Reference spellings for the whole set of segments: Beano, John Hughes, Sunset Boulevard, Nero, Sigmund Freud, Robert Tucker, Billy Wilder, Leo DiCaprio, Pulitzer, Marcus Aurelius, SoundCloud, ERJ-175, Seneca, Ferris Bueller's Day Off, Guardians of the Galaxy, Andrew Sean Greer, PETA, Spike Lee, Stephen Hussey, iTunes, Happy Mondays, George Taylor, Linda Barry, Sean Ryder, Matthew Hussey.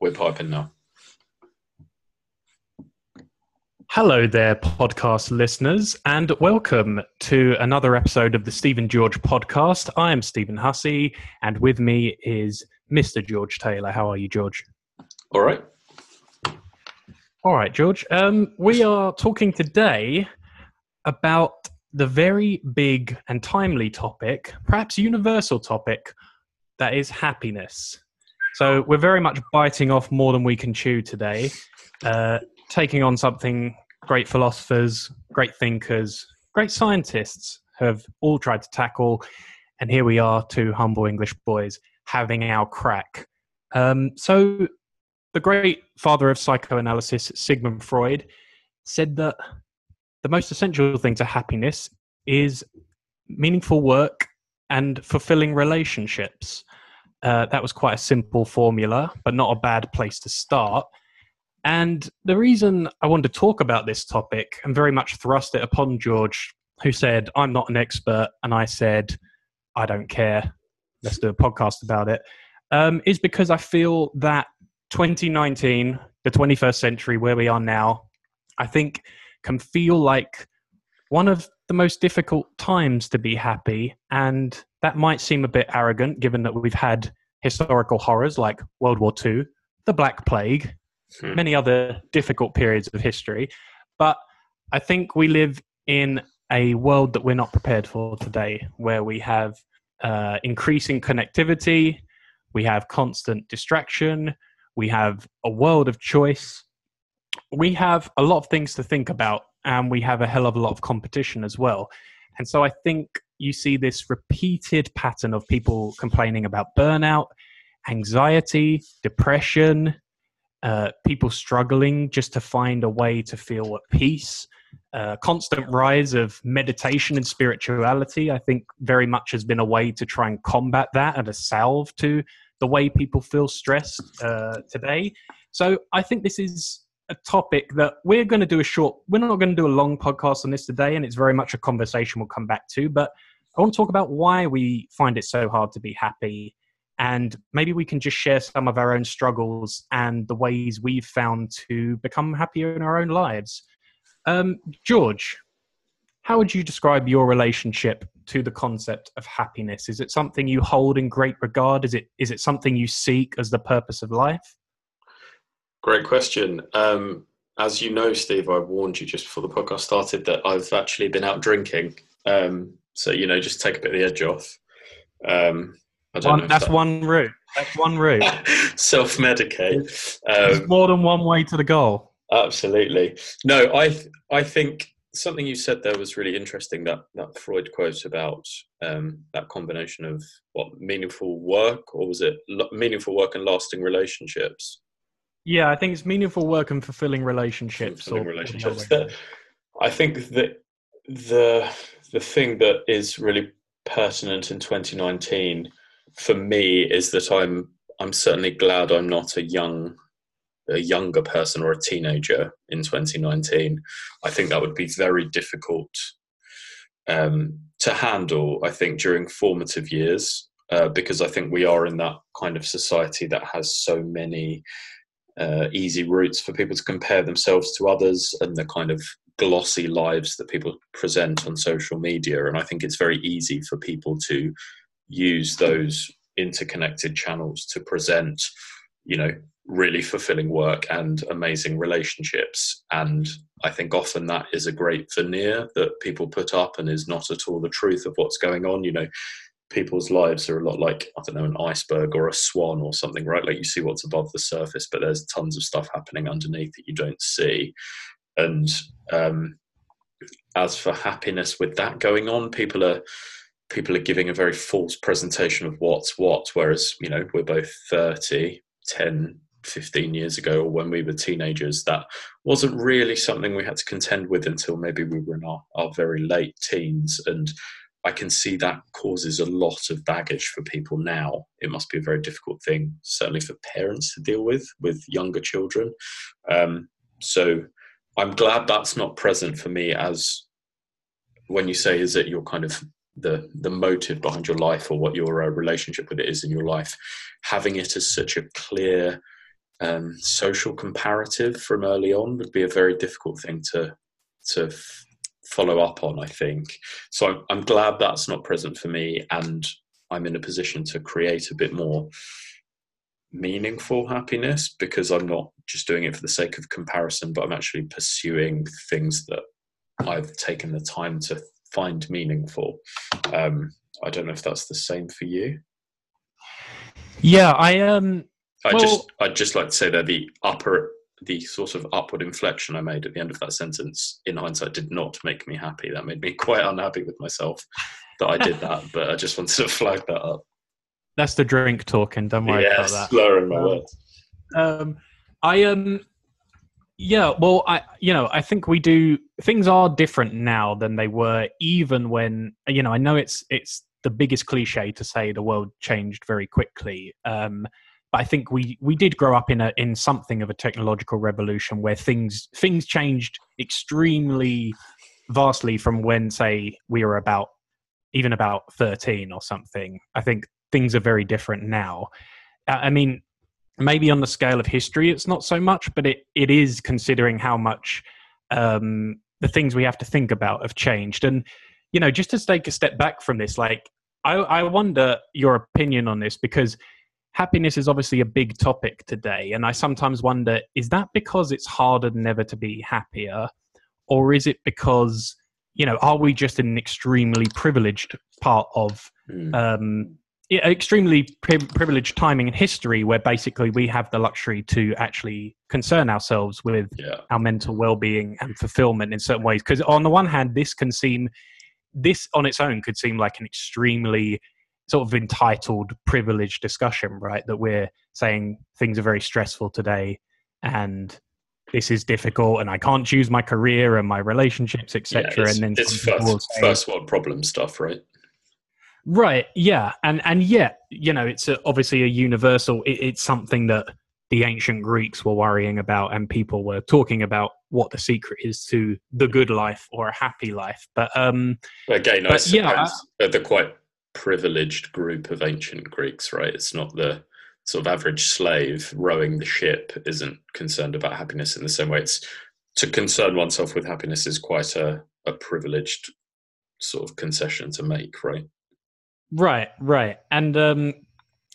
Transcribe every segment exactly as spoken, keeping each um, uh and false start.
We're piping now. Hello there, podcast listeners, and welcome to another episode of the Stephen George podcast. I am Stephen Hussey, and with me is Mister George Taylor. How are you, George? All right. All right, George. Um, we are talking today about the very big and timely topic, perhaps universal topic, that is happiness. So we're very much biting off more than we can chew today, uh, taking on something great philosophers, great thinkers, great scientists have all tried to tackle, and here we are, two humble English boys, having our crack. Um, so the great father of psychoanalysis, Sigmund Freud, said that the most essential thing to happiness is meaningful work and fulfilling relationships. Uh, that was quite a simple formula, but not a bad place to start. And the reason I wanted to talk about this topic and very much thrust it upon George, who said, I'm not an expert, and I said, I don't care, let's do a podcast about it, um, is because I feel that twenty nineteen, the twenty-first century, where we are now, I think can feel like one of the most difficult times to be happy. And that might seem a bit arrogant, given that we've had historical horrors like World War Two, the Black Plague, hmm. many other difficult periods of history. But I think we live in a world that we're not prepared for today, where we have uh, increasing connectivity, we have constant distraction, we have a world of choice, we have a lot of things to think about, and we have a hell of a lot of competition as well. And so I think you see this repeated pattern of people complaining about burnout, anxiety, depression, uh, people struggling just to find a way to feel at peace, uh, constant rise of meditation and spirituality. I think very much has been a way to try and combat that and a salve to the way people feel stressed uh, today. So I think this is a topic that we're going to do a short, we're not going to do a long podcast on this today, and it's very much a conversation we'll come back to, but I want to talk about why we find it so hard to be happy, and maybe we can just share some of our own struggles and the ways we've found to become happier in our own lives. Um, George, how would you describe your relationship to the concept of happiness? Is it something you hold in great regard? Is it, is it something you seek as the purpose of life? Great question. Um, as you know, Steve, I warned you just before the podcast started that I've actually been out drinking. Um, so, you know, just take a bit of the edge off. Um, I don't one, know that's that... one route. That's one route. Self-medicate. Um, There's more than one way to the goal. Absolutely. No, I th- I think something you said there was really interesting, that, that Freud quote about um, that combination of, what, meaningful work, or was it lo- meaningful work and lasting relationships? Yeah, I think it's meaningful work and fulfilling relationships. Fulfilling or, relationships. That, I think that the the thing that is really pertinent in twenty nineteen for me is that I'm I'm certainly glad I'm not a young a younger person or a teenager in twenty nineteen. I think that would be very difficult um, to handle, I think, during formative years, uh, because I think we are in that kind of society that has so many Uh, easy routes for people to compare themselves to others, and the kind of glossy lives that people present on social media. And I think it's very easy for people to use those interconnected channels to present, you know, really fulfilling work and amazing relationships. And I think often that is a great veneer that people put up and is not at all the truth of what's going on. You know, people's lives are a lot like, I don't know, an iceberg or a swan or something, right? Like, you see what's above the surface, but there's tons of stuff happening underneath that you don't see. And um, as for happiness with that going on, people are people are giving a very false presentation of what's what, whereas, you know, we're both thirty, ten, fifteen years ago, or when we were teenagers, that wasn't really something we had to contend with until maybe we were in our, our very late teens. And I can see that causes a lot of baggage for people now. It must be a very difficult thing, certainly for parents to deal with, with younger children. Um, so I'm glad that's not present for me. As when you say, is it your kind of the, the motive behind your life, or what your uh, relationship with it is in your life, having it as such a clear um, social comparative from early on would be a very difficult thing to to f- follow up on, I think. So I'm, I'm glad that's not present for me, and I'm in a position to create a bit more meaningful happiness, because I'm not just doing it for the sake of comparison, but I'm actually pursuing things that I've taken the time to find meaningful. Um, I don't know if that's the same for you. Yeah, I um. I well, just I'd just like to say that the upper, the sort of upward inflection I made at the end of that sentence, in hindsight, did not make me happy. That made me quite unhappy with myself that I did that. But I just wanted to flag that up. That's the drink talking. Don't worry yes, about that. Slurring my um, words. Um, I um, yeah. Well, I you know I think we do things are different now than they were, even when you know I know it's it's. the biggest cliche to say the world changed very quickly. Um, but I think we, we did grow up in a, in something of a technological revolution where things, things changed extremely vastly from when, say, we were about, even about thirteen or something. I think things are very different now. I mean, maybe on the scale of history, it's not so much, but it, it is considering how much um, the things we have to think about have changed. And, you know, just to take a step back from this, like, I, I wonder your opinion on this, because happiness is obviously a big topic today. And I sometimes wonder, is that because it's harder than ever to be happier? Or is it because, you know, are we just in an extremely privileged part of, mm. um, extremely pri- privileged timing in history where basically we have the luxury to actually concern ourselves with yeah. our mental well-being and fulfillment in certain ways? Because on the one hand, this can seem... This on its own could seem like an extremely sort of entitled, privileged discussion, right? That we're saying things are very stressful today and this is difficult and I can't choose my career and my relationships, et cetera. Yeah, and then it's first, say, first world problem stuff, right? Right, yeah. And and yet, you know, it's a, obviously a universal, it, it's something that the ancient Greeks were worrying about, and people were talking about what the secret is to the good life or a happy life. But um, again, I but, suppose yeah, they're the quite privileged group of ancient Greeks, right? It's not the sort of average slave rowing the ship isn't concerned about happiness in the same way. It's to concern oneself with happiness is quite a, a privileged sort of concession to make, right? Right, right. And, um,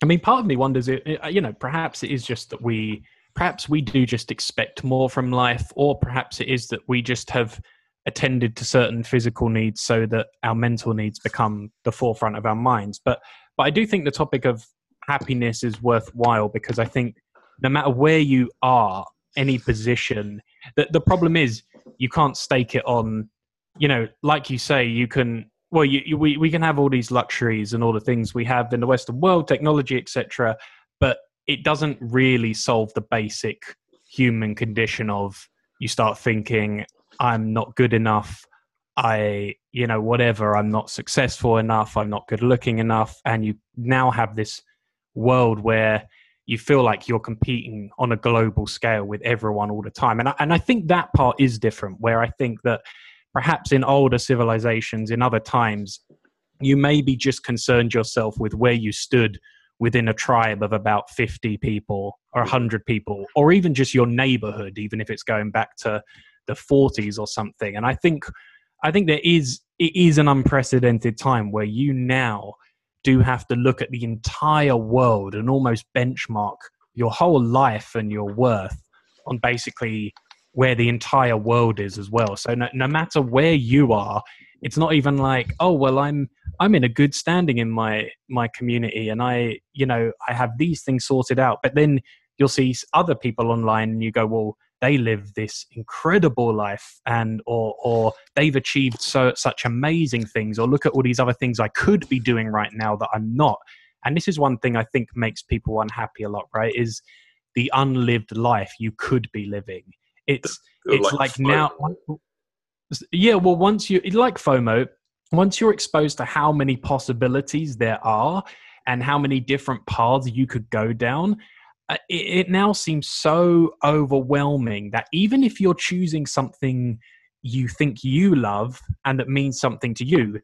I mean, part of me wonders, you know, perhaps it is just that we, perhaps we do just expect more from life, or perhaps it is that we just have attended to certain physical needs so that our mental needs become the forefront of our minds. But, but I do think the topic of happiness is worthwhile, because I think no matter where you are, any position, the, the problem is you can't stake it on, you know, like you say, you can... Well, you, you, we we can have all these luxuries and all the things we have in the Western world, technology, et cetera, but it doesn't really solve the basic human condition of you start thinking, I'm not good enough, I, you know, whatever, I'm not successful enough, I'm not good looking enough, and you now have this world where you feel like you're competing on a global scale with everyone all the time. And I, and I think that part is different, where I think that perhaps in older civilizations, in other times, you maybe just concerned yourself with where you stood within a tribe of about fifty people or one hundred people, or even just your neighborhood, even if it's going back to the forties or something. And I think I think there is it is an unprecedented time where you now do have to look at the entire world and almost benchmark your whole life and your worth on basically where the entire world is as well. So no, no matter where you are, it's not even like, oh, well, I'm I'm in a good standing in my my community and I, you know, I have these things sorted out. But then you'll see other people online and you go, well, they live this incredible life and or or they've achieved so such amazing things, or look at all these other things I could be doing right now that I'm not. And this is one thing I think makes people unhappy a lot, right? Is the unlived life you could be living. It's it's like, like now, yeah. Well, once you like FOMO, once you're exposed to how many possibilities there are and how many different paths you could go down, uh, it, it now seems so overwhelming that even if you're choosing something you think you love and that means something to you,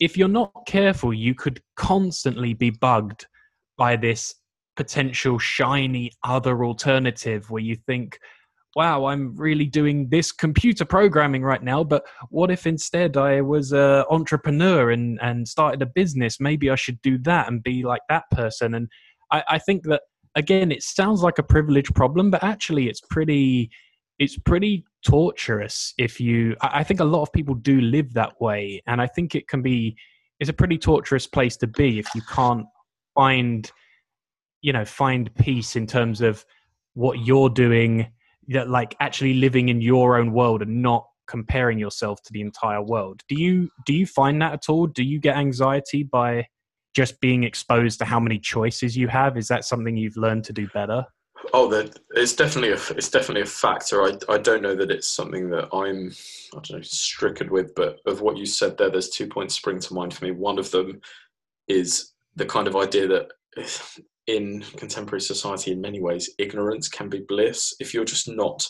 if you're not careful, you could constantly be bugged by this potential shiny other alternative where you think, wow, I'm really doing this computer programming right now, but what if instead I was an entrepreneur and, and started a business? Maybe I should do that and be like that person. And I, I think that, again, it sounds like a privilege problem, but actually it's pretty, it's pretty torturous if you, I think a lot of people do live that way. And I think it can be, it's a pretty torturous place to be if you can't find, you know, find peace in terms of what you're doing, that like actually living in your own world and not comparing yourself to the entire world. Do you, do you find that at all? Do you get anxiety by just being exposed to how many choices you have? Is that something you've learned to do better? Oh, that it's definitely a, it's definitely a factor. I, I don't know that it's something that I'm, I don't know, stricken with, but of what you said there, there's two points spring to mind for me. One of them is the kind of idea that in contemporary society, in many ways, ignorance can be bliss. If you're just not,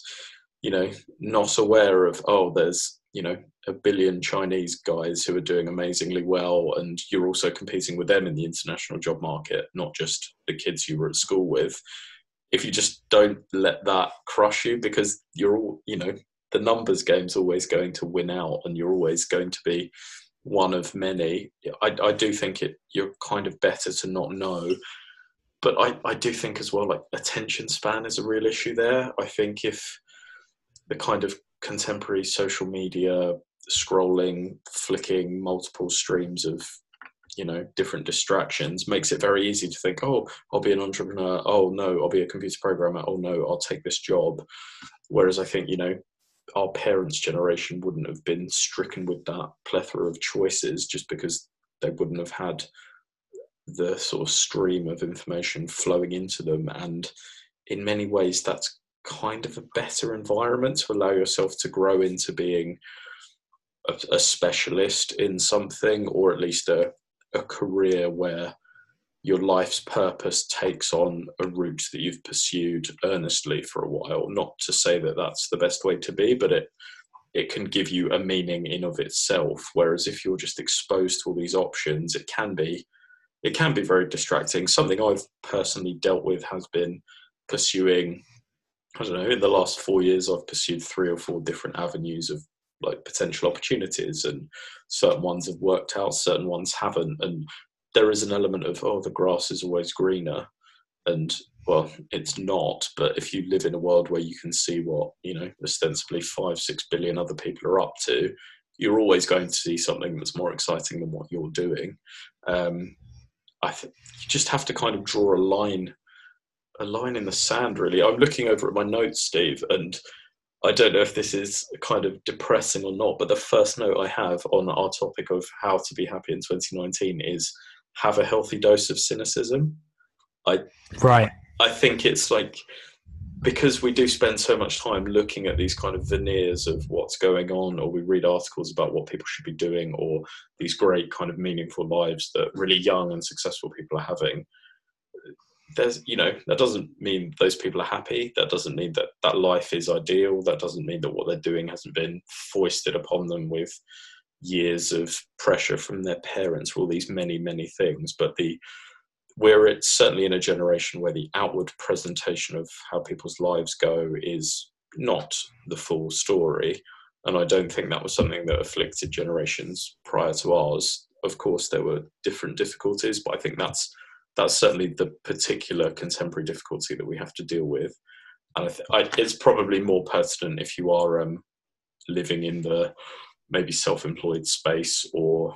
you know, not aware of, oh, there's, you know, a billion Chinese guys who are doing amazingly well, and you're also competing with them in the international job market, not just the kids you were at school with. If you just don't let that crush you, because you're all, you know, the numbers game's always going to win out and you're always going to be one of many. I, I do think it, you're kind of better to not know. But I, I do think as well, like, attention span is a real issue there. I think if the kind of contemporary social media scrolling, flicking multiple streams of, you know, different distractions makes it very easy to think, oh, I'll be an entrepreneur. Oh no, I'll be a computer programmer. Oh no, I'll take this job. Whereas I think, you know, our parents' generation wouldn't have been stricken with that plethora of choices just because they wouldn't have had the sort of stream of information flowing into them. And in many ways, that's kind of a better environment to allow yourself to grow into being a, a specialist in something, or at least a a career where your life's purpose takes on a route that you've pursued earnestly for a while. Not to say that that's the best way to be, but it it can give you a meaning in of itself. Whereas if you're just exposed to all these options, it can be it can be very distracting. Something I've personally dealt with has been pursuing, I don't know, in the last four years, I've pursued three or four different avenues of like potential opportunities, and certain ones have worked out, certain ones haven't. And there is an element of, oh, the grass is always greener, and well, it's not. But if you live in a world where you can see what, you know, ostensibly five, six billion other people are up to, you're always going to see something that's more exciting than what you're doing. Um, I think you just have to kind of draw a line, a line in the sand, really. I'm looking over at my notes, Steve, and I don't know if this is kind of depressing or not, but the first note I have on our topic of how to be happy in twenty nineteen is have a healthy dose of cynicism. I, right. I think it's like, because we do spend so much time looking at these kind of veneers of what's going on, or we read articles about what people should be doing, or these great kind of meaningful lives that really young and successful people are having. There's, you know, that doesn't mean those people are happy. That doesn't mean that that life is ideal. That doesn't mean that what they're doing hasn't been foisted upon them with years of pressure from their parents for all these many, many things. But the, we're it's certainly in a generation where the outward presentation of how people's lives go is not the full story. And I don't think that was something that afflicted generations prior to ours. Of course, there were different difficulties, but I think that's, that's certainly the particular contemporary difficulty that we have to deal with. And I th- I, it's probably more pertinent if you are um, living in the maybe self-employed space or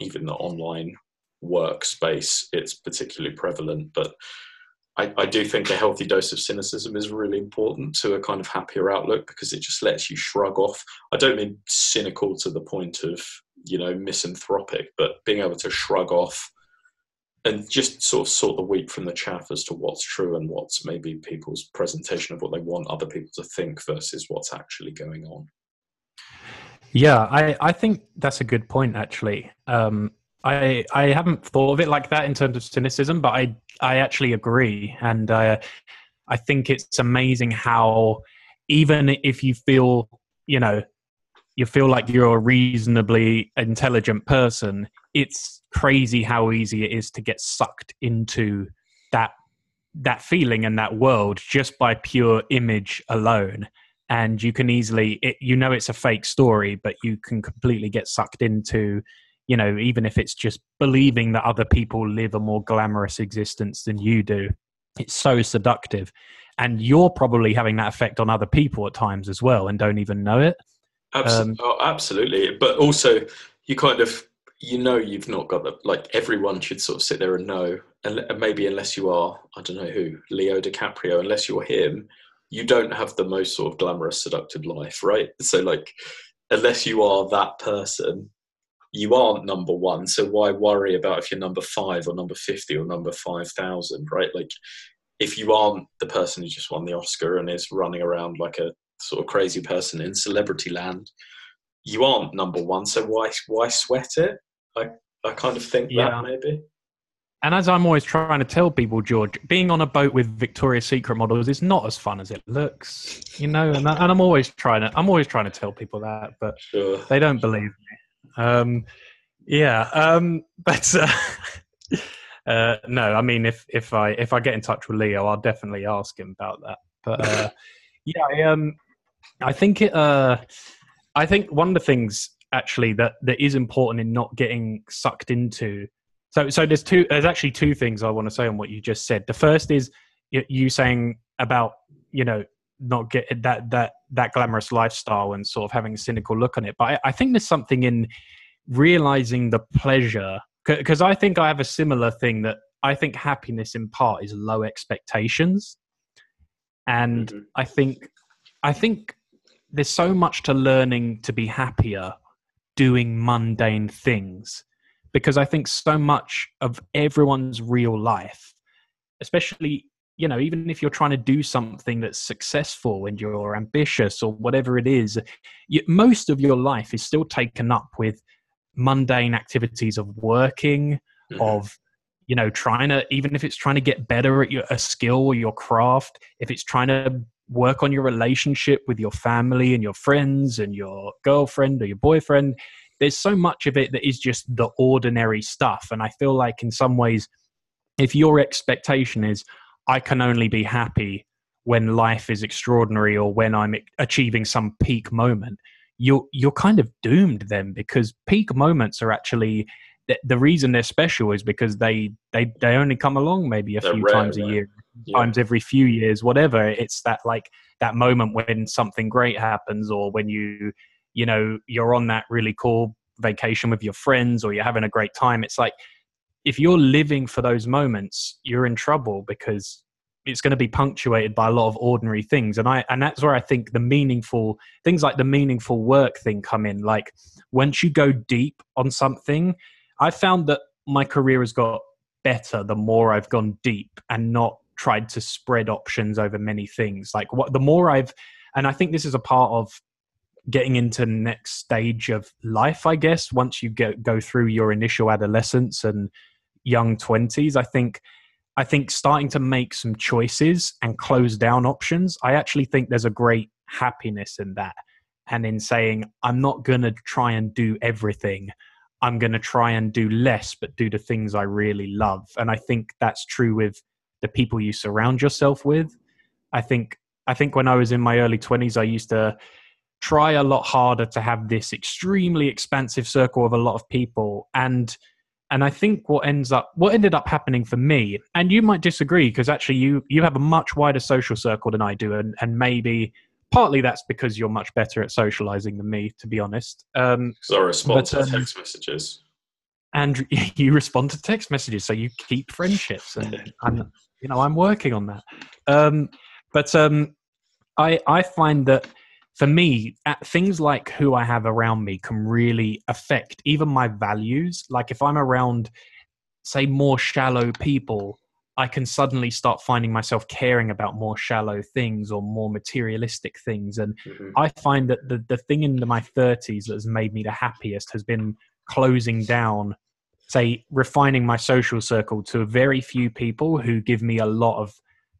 even the online work space. It's particularly prevalent, but I, I do think a healthy dose of cynicism is really important to a kind of happier outlook, because it just lets you shrug off. I don't mean cynical to the point of, you know, misanthropic, but being able to shrug off and just sort of sort the wheat from the chaff as to what's true and what's maybe people's presentation of what they want other people to think versus what's actually going on. Yeah, I, I think that's a good point, actually. Um, I I haven't thought of it like that in terms of cynicism, but I, I actually agree. And uh, I think it's amazing how even if you feel, you know, you feel like you're a reasonably intelligent person, it's crazy how easy it is to get sucked into that that feeling and that world just by pure image alone. And you can easily, it, you know, it's a fake story, but you can completely get sucked into, you know, even if it's just believing that other people live a more glamorous existence than you do. It's so seductive. And you're probably having that effect on other people at times as well and don't even know it. Absolutely. Um, oh, absolutely. But also you kind of, you know, you've not got the, like everyone should sort of sit there and know, and maybe unless you are, I don't know who, Leo DiCaprio, unless you're him, you don't have the most sort of glamorous, seductive life, right? So like, unless you are that person, you aren't number one. So why worry about if you're number five or number fifty or number five thousand, right? Like, if you aren't the person who just won the Oscar and is running around like a sort of crazy person in celebrity land, you aren't number one. So why, why sweat it? I, I kind of think yeah. that maybe. And as I'm always trying to tell people, George, being on a boat with Victoria's Secret models is not as fun as it looks, you know, and, I, and I'm always trying to, I'm always trying to tell people that, but sure. they don't believe me. Um, yeah. Um, but, uh, Uh, no, I mean, if, if I if I get in touch with Leo, I'll definitely ask him about that. But uh, yeah, I, um, I think it, uh, I think one of the things actually that, that is important in not getting sucked into. So so there's two. There's actually two things I want to say on what you just said. The first is you saying about, you know, not get that that that glamorous lifestyle and sort of having a cynical look on it. But I, I think there's something in realizing the pleasure. Because I think I have a similar thing that I think happiness in part is low expectations. And mm-hmm. I think, I think there's so much to learning to be happier doing mundane things, because I think so much of everyone's real life, especially, you know, even if you're trying to do something that's successful and you're ambitious or whatever it is, you, most of your life is still taken up with mundane activities of working, mm-hmm. of, you know, trying to, even if it's trying to get better at your a skill or your craft, if it's trying to work on your relationship with your family and your friends and your girlfriend or your boyfriend, there's so much of it that is just the ordinary stuff. And I feel like in some ways, if your expectation is, I can only be happy when life is extraordinary or when I'm achieving some peak moment, you're you're kind of doomed then, because peak moments are actually the, the reason they're special is because they they they only come along maybe a they're few rare, times right? a year, yeah. times every few years, whatever. It's that like that moment when something great happens, or when you you know you're on that really cool vacation with your friends, or you're having a great time. It's like if you're living for those moments, you're in trouble, because it's going to be punctuated by a lot of ordinary things. And I, and that's where I think the meaningful things like the meaningful work thing come in. Like once you go deep on something, I found that my career has got better the more I've gone deep and not tried to spread options over many things. Like what, the more I've, and I think this is a part of getting into the next stage of life, I guess, once you go, go through your initial adolescence and young twenties, I think, I think starting to make some choices and close down options, I actually think there's a great happiness in that. And in saying, I'm not going to try and do everything. I'm going to try and do less, but do the things I really love. And I think that's true with the people you surround yourself with. I think, I think when I was in my early twenties, I used to try a lot harder to have this extremely expansive circle of a lot of people. And And I think what ends up, what ended up happening for me, and you might disagree, because actually you you have a much wider social circle than I do, and, and maybe partly that's because you're much better at socializing than me, to be honest. Um, so I respond but, to um, text messages. And you respond to text messages, so you keep friendships, and I'm, you know, I'm working on that. Um, but um, I I find that for me, at things like who I have around me can really affect even my values. Like if I'm around, say, more shallow people, I can suddenly start finding myself caring about more shallow things or more materialistic things. And mm-hmm. I find that the, the thing in my thirties that has made me the happiest has been closing down, say, refining my social circle to very few people who give me a lot of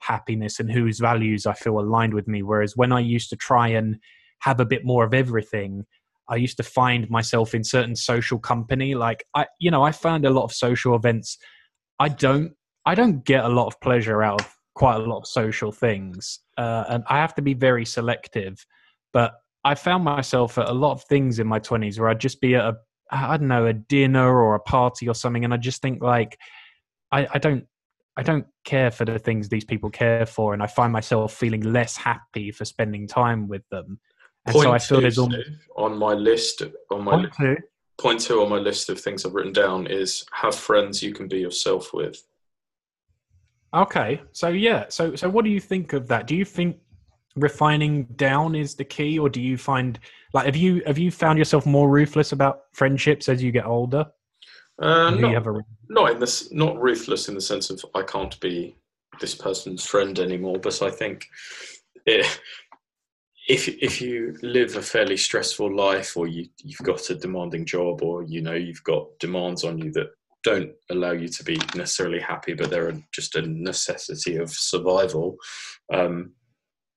happiness and whose values I feel aligned with me. Whereas when I used to try and have a bit more of everything, I used to find myself in certain social company. Like I, you know, I found a lot of social events. I don't, I don't get a lot of pleasure out of quite a lot of social things, uh, and I have to be very selective. But I found myself at a lot of things in my twenties where I'd just be at a, I don't know, a dinner or a party or something, and I just think like, I, I don't, I don't care for the things these people care for, and I find myself feeling less happy for spending time with them. And point so I feel there's almost on my list on my point, li- two. point two on my list of things I've written down is have friends you can be yourself with. Okay, so yeah, so so what do you think of that? Do you think refining down is the key, or do you find like have you have you found yourself more ruthless about friendships as you get older? Uh, not, you a... not in this, not ruthless in the sense of I can't be this person's friend anymore. But I think it, if if you live a fairly stressful life, or you you've got a demanding job, or you know you've got demands on you that don't allow you to be necessarily happy, but they're just a necessity of survival. Um,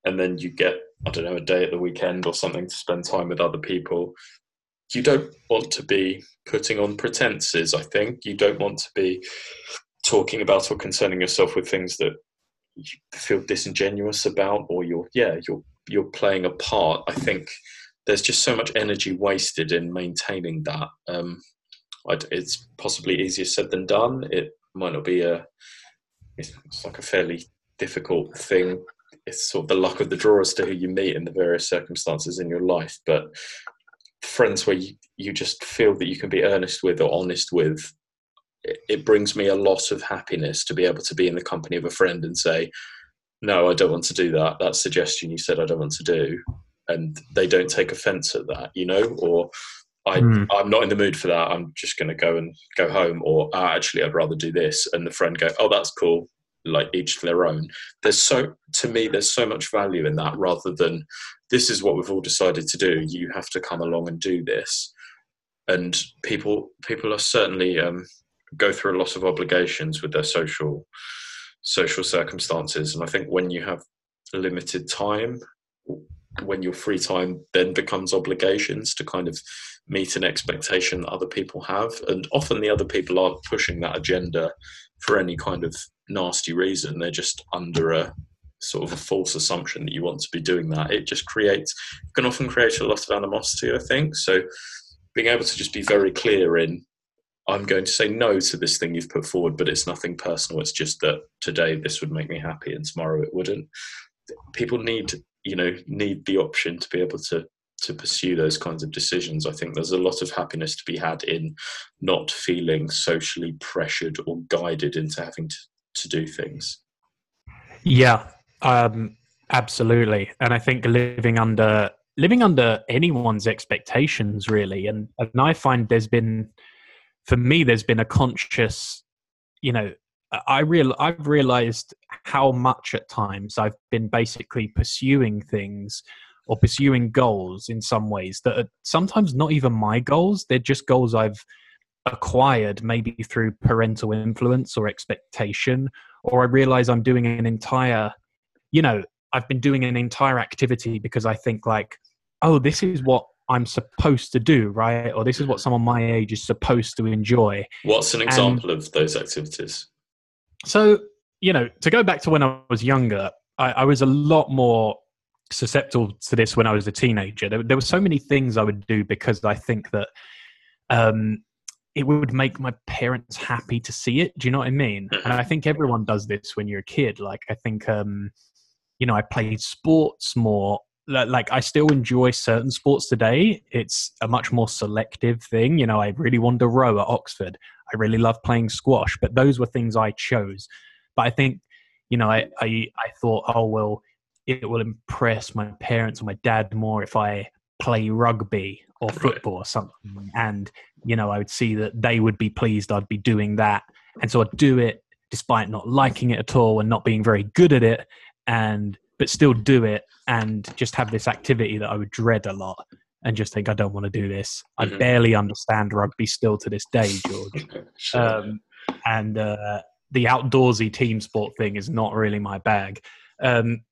and then you get I don't know a day at the weekend or something to spend time with other people. You don't want to be putting on pretenses, I think. You don't want to be talking about or concerning yourself with things that you feel disingenuous about, or you're, yeah, you're you're playing a part. I think there's just so much energy wasted in maintaining that. Um, I'd, it's possibly easier said than done. It might not be a, it's, it's like a fairly difficult thing. It's sort of the luck of the draw as to who you meet in the various circumstances in your life, but friends where you, you just feel that you can be earnest with or honest with, it, it brings me a lot of happiness to be able to be in the company of a friend and say, no, I don't want to do that. That suggestion you said I don't want to do. And they don't take offense at that, you know, or I, mm. I'm not in the mood for that. I'm just going to go and go home, or ah, actually I'd rather do this. And the friend go, oh, that's cool. Like each to their own. There's so, to me, there's so much value in that rather than this is what we've all decided to do. You have to come along and do this. And people, people are certainly um, go through a lot of obligations with their social, social circumstances. And I think when you have limited time, when your free time then becomes obligations to kind of meet an expectation that other people have. And often the other people aren't pushing that agenda for any kind of nasty reason. They're just under a sort of a false assumption that you want to be doing that. It just creates, can often create a lot of animosity, I think. So being able to just be very clear in, I'm going to say no to this thing you've put forward, but it's nothing personal. It's just that today this would make me happy and tomorrow it wouldn't. People need, you know, need the option to be able to to pursue those kinds of decisions. I think there's a lot of happiness to be had in not feeling socially pressured or guided into having to to do things. Yeah, um, absolutely. And I think living under living under anyone's expectations, really. And, and I find there's been, for me, there's been a conscious, you know, I real I've realized how much at times I've been basically pursuing things or pursuing goals in some ways that are sometimes not even my goals. They're just goals I've acquired maybe through parental influence or expectation, or I realize I'm doing an entire, you know, I've been doing an entire activity because I think like, oh, this is what I'm supposed to do, right? Or this is what someone my age is supposed to enjoy. What's an example and, of those activities? So, you know, to go back to when I was younger, I, I was a lot more susceptible to this when I was a teenager. There, there were so many things I would do because I think that um, it would make my parents happy to see it. Do you know what I mean? And I think everyone does this when you're a kid. Like I think, um, you know, I played sports more. Like I still enjoy certain sports today. It's a much more selective thing. You know, I really wanted to row at Oxford. I really love playing squash, but those were things I chose. But I think, you know, I, I, I thought, oh, well, it will impress my parents or my dad more if I play rugby or football or something. And, you know, I would see that they would be pleased I'd be doing that. And so I'd do it despite not liking it at all and not being very good at it, and but still do it and just have this activity that I would dread a lot and just think, I don't want to do this. Mm-hmm. I barely understand rugby still to this day, George. Sure. Um, and uh, the outdoorsy team sport thing is not really my bag. Um,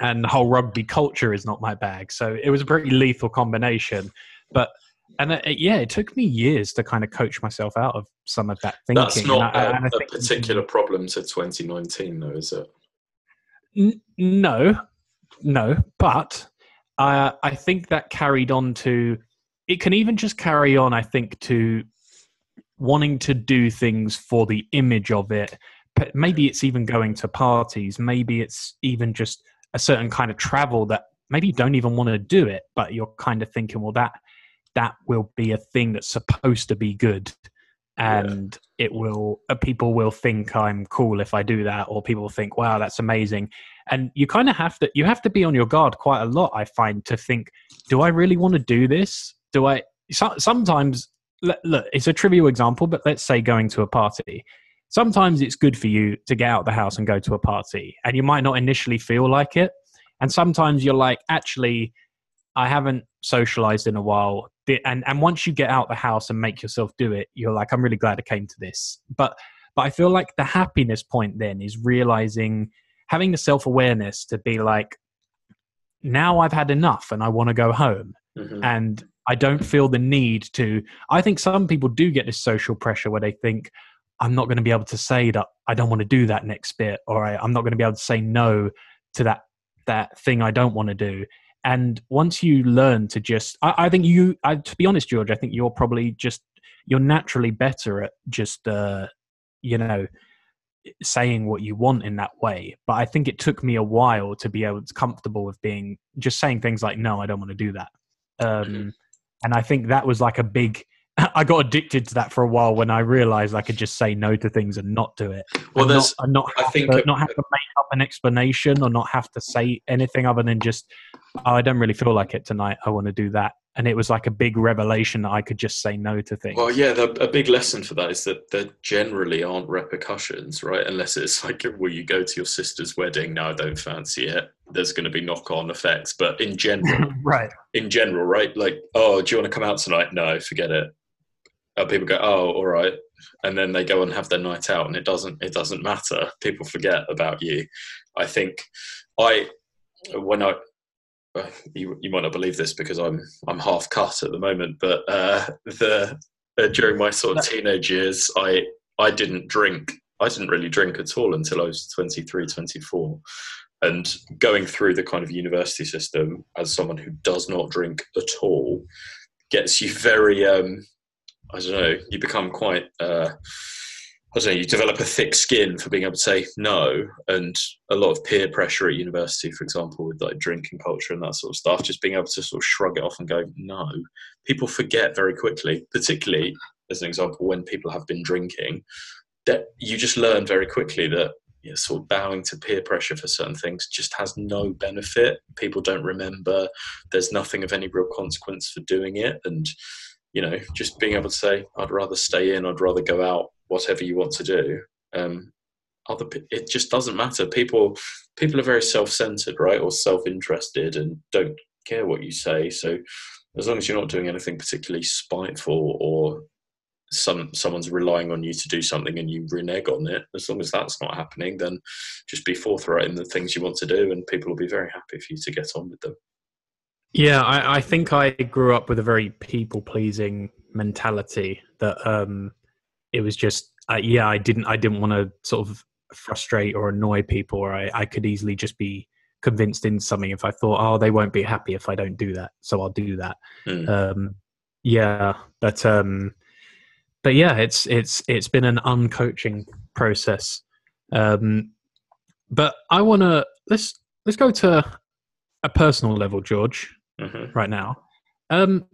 and the whole rugby culture is not my bag. So it was a pretty lethal combination. But, and it, yeah, it took me years to kind of coach myself out of some of that thinking. That's not and I, a, and I a particular problem to twenty nineteen, though, is it? N- no, no. But uh, I think that carried on to, it can even just carry on, I think, to wanting to do things for the image of it. Maybe it's even going to parties. Maybe it's even just a certain kind of travel that maybe you don't even want to do it, but you're kind of thinking, well, that that will be a thing that's supposed to be good. And yeah. it will, uh, people will think I'm cool if I do that, or people think, wow, that's amazing. And you kind of have to, you have to be on your guard quite a lot, I find, to think, do I really want to do this? Do I, so, sometimes, look, it's a trivial example, but let's say going to a party. Sometimes it's good for you to get out of the house and go to a party, and you might not initially feel like it. And sometimes you're like, actually, I haven't socialized in a while. And and once you get out the house and make yourself do it, you're like, I'm really glad I came to this. But but I feel like the happiness point then is realizing, having the self-awareness to be like, now I've had enough and I want to go home. Mm-hmm. And I don't feel the need to, I think some people do get this social pressure where they think, I'm not going to be able to say that I don't want to do that next bit, or I, I'm not going to be able to say no to that that thing I don't want to do. And once you learn to just, I, I think you, I, to be honest, George, I think you're probably just, you're naturally better at just, uh, you know, saying what you want in that way. But I think it took me a while to be able to comfortable with being, just saying things like, no, I don't want to do that. Um, mm-hmm. And I think that was like a big, I got addicted to that for a while when I realized I could just say no to things and not do it. Well, and there's, not, not, have I think, to, not have to make up an explanation, or not have to say anything other than just, oh, I don't really feel like it tonight. I want to do that. And it was like a big revelation that I could just say no to things. Well, yeah, the, a big lesson for that is that there generally aren't repercussions, right? Unless it's like, well, you go to your sister's wedding. No, I don't fancy it. There's going to be knock-on effects. But in general, right? In general, right? Like, oh, do you want to come out tonight? No, forget it. Uh, people go, oh, all right, and then they go and have their night out, and it doesn't it doesn't matter. People forget about you. I think I when I you, you might not believe this because I'm I'm half cut at the moment, but uh, the uh, during my sort of teenage years, I I didn't drink. I didn't really drink at all until I was twenty-three, twenty-four, and going through the kind of university system as someone who does not drink at all gets you very. Um, I don't know, you become quite, uh, I don't know, you develop a thick skin for being able to say no. And a lot of peer pressure at university, for example, with like drinking culture and that sort of stuff, just being able to sort of shrug it off and go, no. People forget very quickly, particularly as an example, when people have been drinking, that you just learn very quickly that, you know, sort of bowing to peer pressure for certain things just has no benefit. People don't remember. There's nothing of any real consequence for doing it. And you know, just being able to say, I'd rather stay in, I'd rather go out, whatever you want to do. Um, other, it just doesn't matter. People, people are very self-centered, right? Or self-interested, and don't care what you say. So as long as you're not doing anything particularly spiteful, or some someone's relying on you to do something and you renege on it, as long as that's not happening, then just be forthright in the things you want to do, and people will be very happy for you to get on with them. Yeah, I, I think I grew up with a very people-pleasing mentality that um, it was just, uh, yeah, I didn't I didn't want to sort of frustrate or annoy people, or I, I could easily just be convinced into something if I thought, oh, they won't be happy if I don't do that, so I'll do that. Mm. Um, yeah, but um, but yeah, it's it's it's been an uncoaching process. Um, but I want to, let's let's go to a personal level, George. Mm-hmm. Right now, um,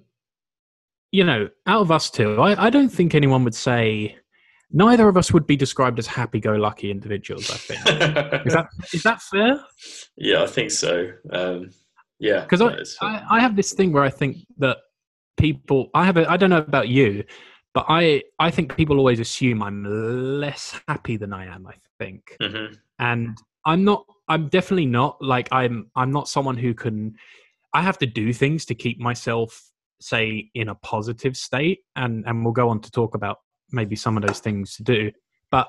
you know, out of us two, I, I don't think anyone would say, neither of us would be described as happy-go-lucky individuals, I think. is that is that fair? Yeah, I think so. Um, yeah, because I, I I have this thing where I think that people, I have a, I don't know about you, but I I think people always assume I'm less happy than I am. I think, mm-hmm. and I'm not. I'm definitely not like I'm, I'm not someone who can, I have to do things to keep myself, say, in a positive state. And, and we'll go on to talk about maybe some of those things to do, but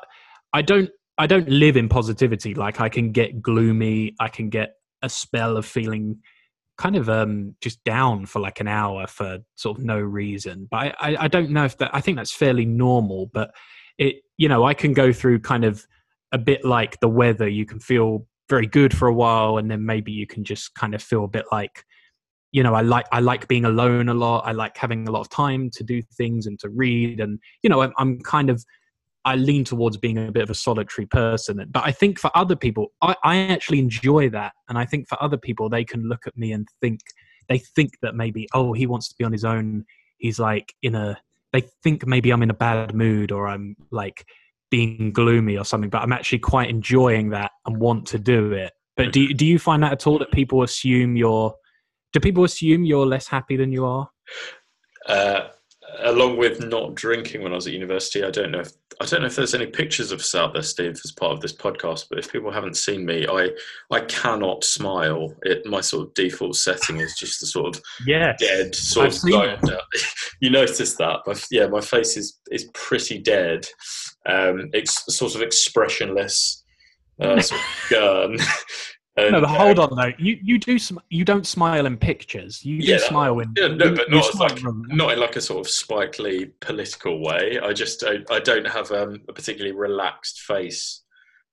I don't, I don't live in positivity. Like I can get gloomy. I can get a spell of feeling kind of, um, just down for like an hour for sort of no reason. But I, I, I don't know if that, I think that's fairly normal, but it, you know, I can go through kind of a bit like the weather. You can feel very good for a while, and then maybe you can just kind of feel a bit like, you know, I like I like being alone a lot. I like having a lot of time to do things and to read, and you know, I'm, I'm kind of I lean towards being a bit of a solitary person. But I think for other people, I, I actually enjoy that, and I think for other people, they can look at me and think they think that maybe, oh, he wants to be on his own. He's like in a they think maybe I'm in a bad mood, or I'm like being gloomy or something. But I'm actually quite enjoying that and want to do it. But do do you find that at all, that people assume you're Do people assume you're less happy than you are? Uh, along with not drinking when I was at university, I don't know if I don't know if there's any pictures of us out there, Steve, as part of this podcast. But if people haven't seen me, I I cannot smile. It my sort of default setting is just the sort of yes, dead sort I've of. Seen you notice that, but yeah, my face is is pretty dead. Um, it's sort of expressionless. Uh, sort of gun. And, no, but hold on though. You you do sm- you don't smile in pictures. You yeah, do smile in yeah, no, but not like not in like a sort of Spike Lee political way. I just I, I don't have um, a particularly relaxed face.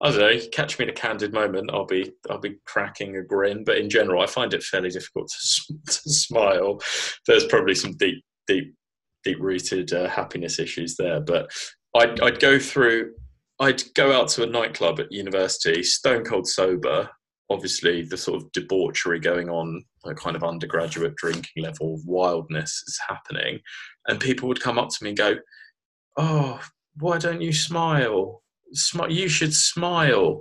I don't know. Catch me in a candid moment, I'll be I'll be cracking a grin. But in general, I find it fairly difficult to, to smile. There's probably some deep deep deep rooted uh, happiness issues there. But I'd, I'd go through. I'd go out to a nightclub at university, stone cold sober. Obviously, the sort of debauchery going on, a kind of undergraduate drinking level wildness is happening. And people would come up to me and go, oh, why don't you smile? Sm- you should smile.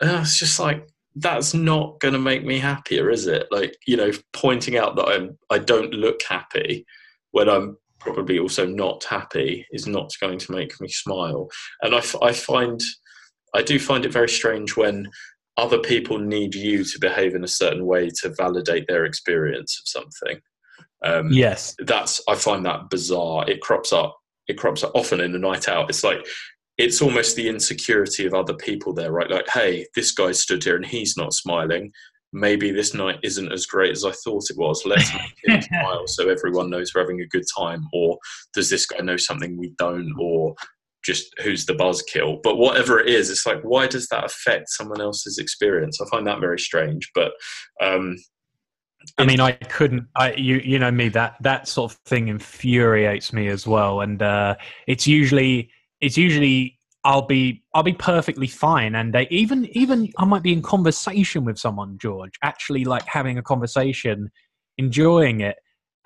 And I was just like, that's not going to make me happier, is it? Like, you know, pointing out that I'm, I don't look happy when I'm probably also not happy is not going to make me smile. And I, f- I find, I do find it very strange when other people need you to behave in a certain way to validate their experience of something. Um, yes. That's, I find that bizarre. It crops up, it crops up often in a night out. It's like, it's almost the insecurity of other people there, right? Like, hey, this guy stood here and he's not smiling. Maybe this night isn't as great as I thought it was. Let's make him smile so everyone knows we're having a good time. Or does this guy know something we don't? Or just who's the buzzkill? But whatever it is, it's like, why does that affect someone else's experience? I find that very strange. But um I mean, I couldn't I you you know me, that that sort of thing infuriates me as well. And uh it's usually it's usually I'll be I'll be perfectly fine, and they even even I might be in conversation with someone, George, actually like having a conversation, enjoying it,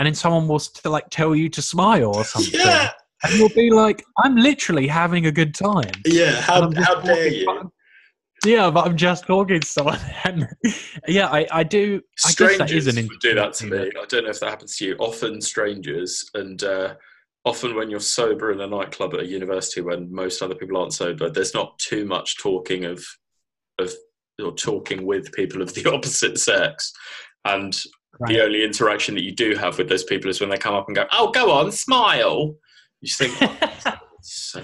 and then someone will still like tell you to smile or something. Yeah. And you'll be like, I'm literally having a good time. Yeah, how, how dare you? But yeah, but I'm just talking to someone. And yeah, I, I do. Strangers I guess that is an would do that to me. That. I don't know if that happens to you. Often strangers, and uh, often when you're sober in a nightclub at a university when most other people aren't sober, there's not too much talking of, of or talking with people of the opposite sex. And right. The only interaction that you do have with those people is when they come up and go, oh, go on, smile. You think, oh, so,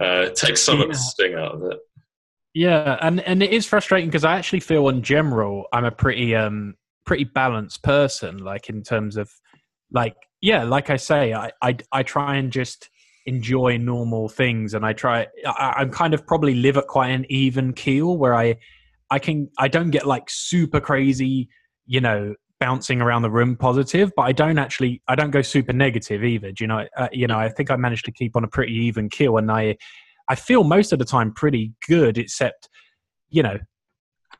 uh, take some yeah. of the sting out of it. Yeah, and, and it is frustrating because I actually feel in general I'm a pretty um pretty balanced person, like in terms of like yeah, like I say, I I, I try and just enjoy normal things, and I try I, I'm kind of probably live at quite an even keel where I I can I don't get like super crazy, you know, bouncing around the room positive, but I don't actually I don't go super negative either. Do you know uh, you know I think I managed to keep on a pretty even keel, and I I feel most of the time pretty good, except you know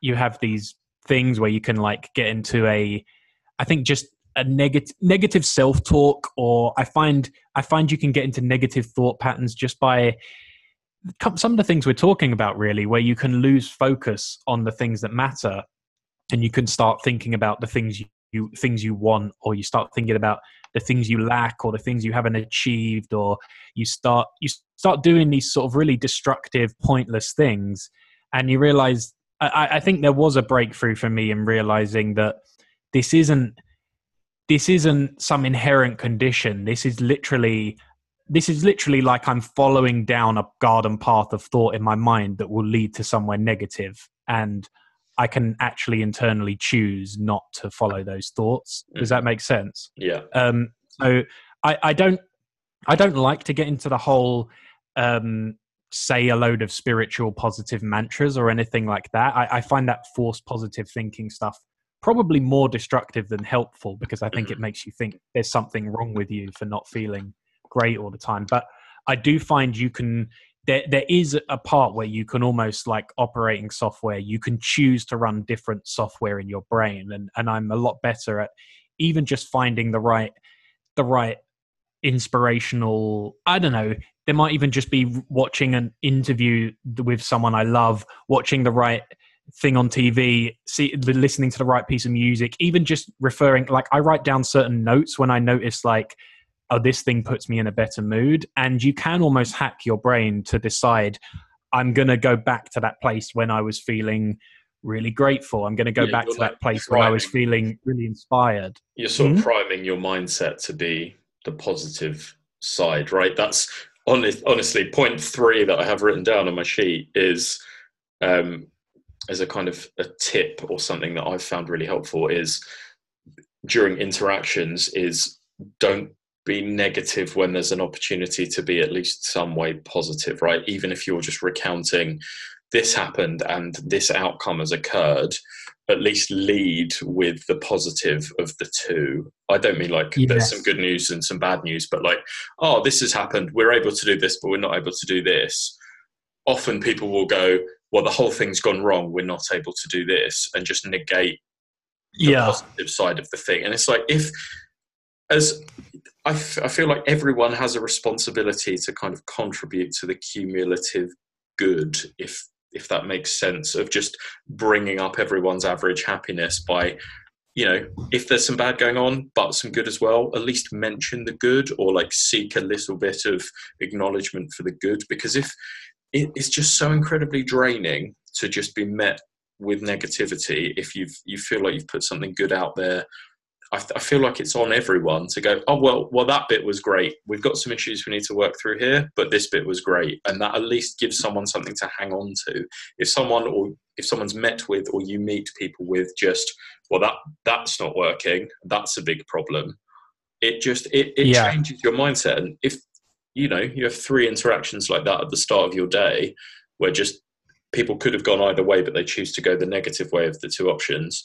you have these things where you can like get into a I think just a negative negative self-talk, or I find I find you can get into negative thought patterns just by some of the things we're talking about really, where you can lose focus on the things that matter. And you can start thinking about the things you, you things you want, or you start thinking about the things you lack, or the things you haven't achieved, or you start you start doing these sort of really destructive, pointless things. And you realize, I, I think there was a breakthrough for me in realizing that this isn't this isn't some inherent condition. This is literally this is literally like I'm following down a garden path of thought in my mind that will lead to somewhere negative, and I can actually internally choose not to follow those thoughts. Does that make sense? Yeah. Um, so I, I don't, I don't like to get into the whole, um, say a load of spiritual positive mantras or anything like that. I, I find that forced positive thinking stuff probably more destructive than helpful, because I think it makes you think there's something wrong with you for not feeling great all the time. But I do find you can, there, there is a part where you can almost, like operating software, you can choose to run different software in your brain. And, and I'm a lot better at even just finding the right, the right inspirational, I don't know, there might even just be watching an interview with someone I love, watching the right thing on T V, see, listening to the right piece of music, even just referring, like I write down certain notes when I notice like, oh, this thing puts me in a better mood. And you can almost hack your brain to decide, I'm going to go back to that place when I was feeling really grateful. I'm going to go yeah, back to like that place priming. when I was feeling really inspired. You're sort mm-hmm. of priming your mindset to be the positive side, right? That's honest, honestly, point three that I have written down on my sheet is, um, as a kind of a tip or something that I've found really helpful is during interactions is don't be negative when there's an opportunity to be at least some way positive, right? Even if you're just recounting this happened and this outcome has occurred, at least lead with the positive of the two. I don't mean like yes. there's some good news and some bad news, but like, oh, this has happened. We're able to do this, but we're not able to do this. Often people will go, well, the whole thing's gone wrong. We're not able to do this, and just negate the yeah. positive side of the thing. And it's like, if as I, f- I feel like everyone has a responsibility to kind of contribute to the cumulative good, if, if that makes sense, of just bringing up everyone's average happiness by, you know, if there's some bad going on, but some good as well, at least mention the good, or like seek a little bit of acknowledgement for the good. Because if, it's just so incredibly draining to just be met with negativity. If you've, you feel like you've put something good out there, I, th- I feel like it's on everyone to go, oh, well, well, that bit was great. We've got some issues we need to work through here, but this bit was great. And that at least gives someone something to hang on to. If someone, or if someone's met with, or you meet people with just, well, that that's not working. That's a big problem. It just, it, it yeah. changes your mindset. And if, you know, you have three interactions like that at the start of your day where just people could have gone either way, but they choose to go the negative way of the two options.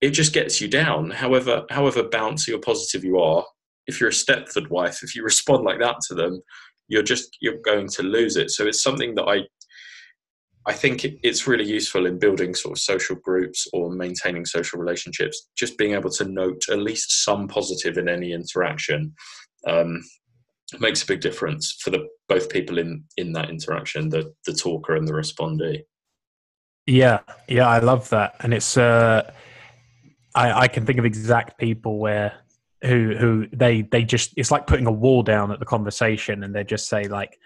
It just gets you down. However, however bouncy or positive you are, if you're a Stepford wife, if you respond like that to them, you're just, you're going to lose it. So it's something that I, I think it's really useful in building sort of social groups or maintaining social relationships, just being able to note at least some positive in any interaction. Um, It makes a big difference for the both people in in that interaction, the the talker and the respondee. Yeah, yeah, I love that, and it's uh, I, I can think of exact people where who who they they just, it's like putting a wall down at the conversation, and they just say like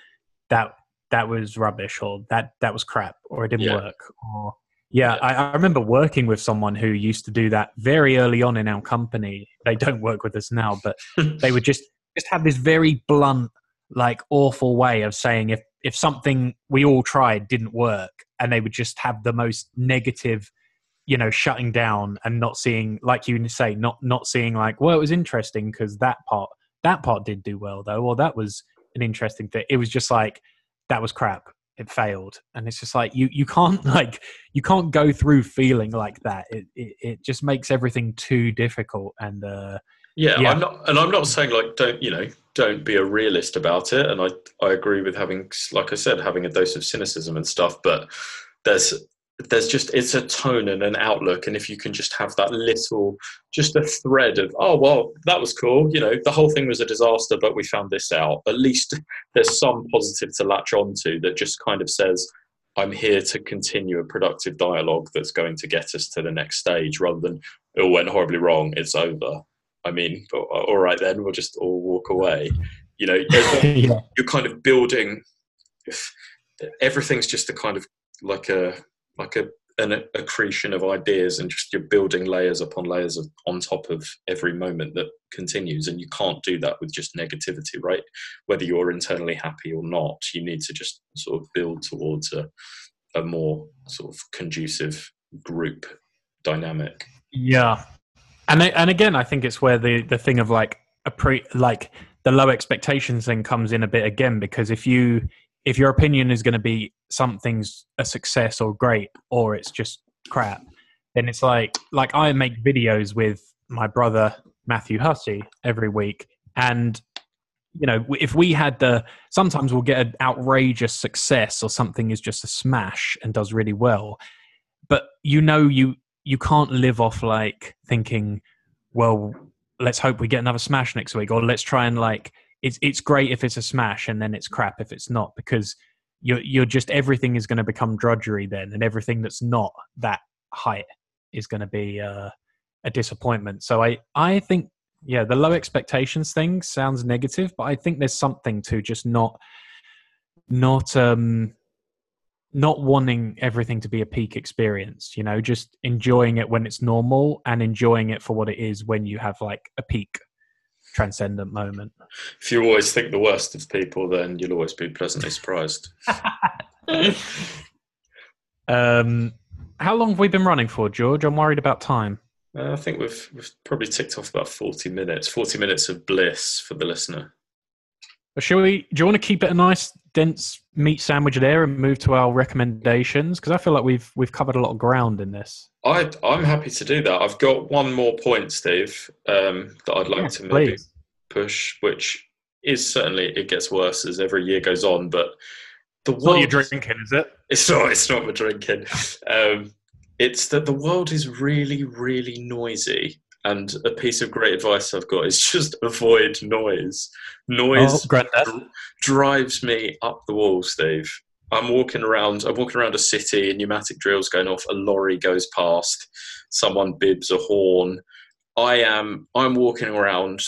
that that was rubbish, or that that was crap, or it didn't yeah. work, or yeah, yeah. I, I remember working with someone who used to do that very early on in our company. They don't work with us now, but they would just. Just have this very blunt, like awful way of saying if if something we all tried didn't work, and they would just have the most negative, you know, shutting down and not seeing, like you say, not not seeing like, well, it was interesting because that part that part did do well though, or that was an interesting thing. It was just like, that was crap, it failed. And it's just like, you you can't like you can't go through feeling like that. It it, it just makes everything too difficult. And uh Yeah, yeah. I'm not, and I'm not saying like, don't, you know, don't be a realist about it. And I, I agree with having, like I said, having a dose of cynicism and stuff, but there's, there's just, it's a tone and an outlook. And if you can just have that little, just a thread of, oh, well, that was cool. You know, the whole thing was a disaster, but we found this out. At least there's some positive to latch onto that just kind of says, I'm here to continue a productive dialogue that's going to get us to the next stage, rather than it went horribly wrong, it's over. I mean, all right, then we'll just all walk away. You know, yeah. you're kind of building, everything's just a kind of like a, like a, an accretion of ideas, and just you're building layers upon layers of, on top of every moment that continues. And you can't do that with just negativity, right? Whether you're internally happy or not, you need to just sort of build towards a, a more sort of conducive group dynamic. Yeah. And and again, I think it's where the, the thing of like a pre, like the low expectations thing comes in a bit again, because if you if your opinion is going to be something's a success or great or it's just crap, then it's like, like I make videos with my brother, Matthew Hussey, every week. And, you know, if we had the, sometimes we'll get an outrageous success or something is just a smash and does really well. But, you know, you, you can't live off like thinking, well, let's hope we get another smash next week, or let's try and like, it's, it's great if it's a smash and then it's crap if it's not, because you're, you're just, everything is going to become drudgery then. And everything that's not that height is going to be uh, a disappointment. So I, I think, yeah, the low expectations thing sounds negative, but I think there's something to just not, not, um, not wanting everything to be a peak experience, you know, just enjoying it when it's normal and enjoying it for what it is when you have like a peak transcendent moment. If you always think the worst of people, then you'll always be pleasantly surprised. um, how long have we been running for, George? I'm worried about time. Uh, I think we've, we've probably ticked off about forty minutes. forty minutes of bliss for the listener. Shall we, do you want to keep it a nice dense meat sandwich there and move to our recommendations? Because I feel like we've we've covered a lot of ground in this. I, I'm happy to do that. I've got one more point, Steve, um, that I'd like yeah, to maybe please. push, which is certainly, it gets worse as every year goes on, but the it's world... It's not your drinking, is it? It's not, it's not my drinking. um, it's that the world is really, really noisy. And a piece of great advice I've got is just avoid noise. Noise oh, dr- drives me up the wall, Steve. I'm walking around. I'm walking around a city, and pneumatic drills going off. A lorry goes past. Someone bibs a horn. I am. I'm walking around.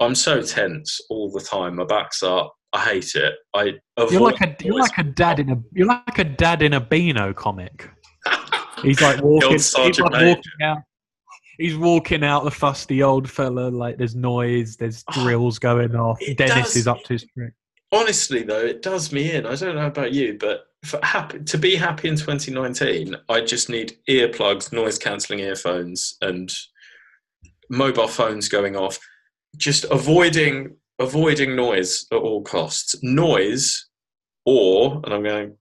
I'm so tense all the time. My back's up. I hate it. I. Avoid you're like a. You're like a dad in a. You're like a dad in a Beano comic. He's like walking. He's like walking out. He's walking out, the fusty old fella, like there's noise, there's drills going off. It Dennis does, is up to his trick. Honestly, though, it does me in. I don't know about you, but for happy, to be happy in twenty nineteen, I just need earplugs, noise-cancelling earphones, and mobile phones going off. Just avoiding avoiding noise at all costs. Noise or, and I'm going to...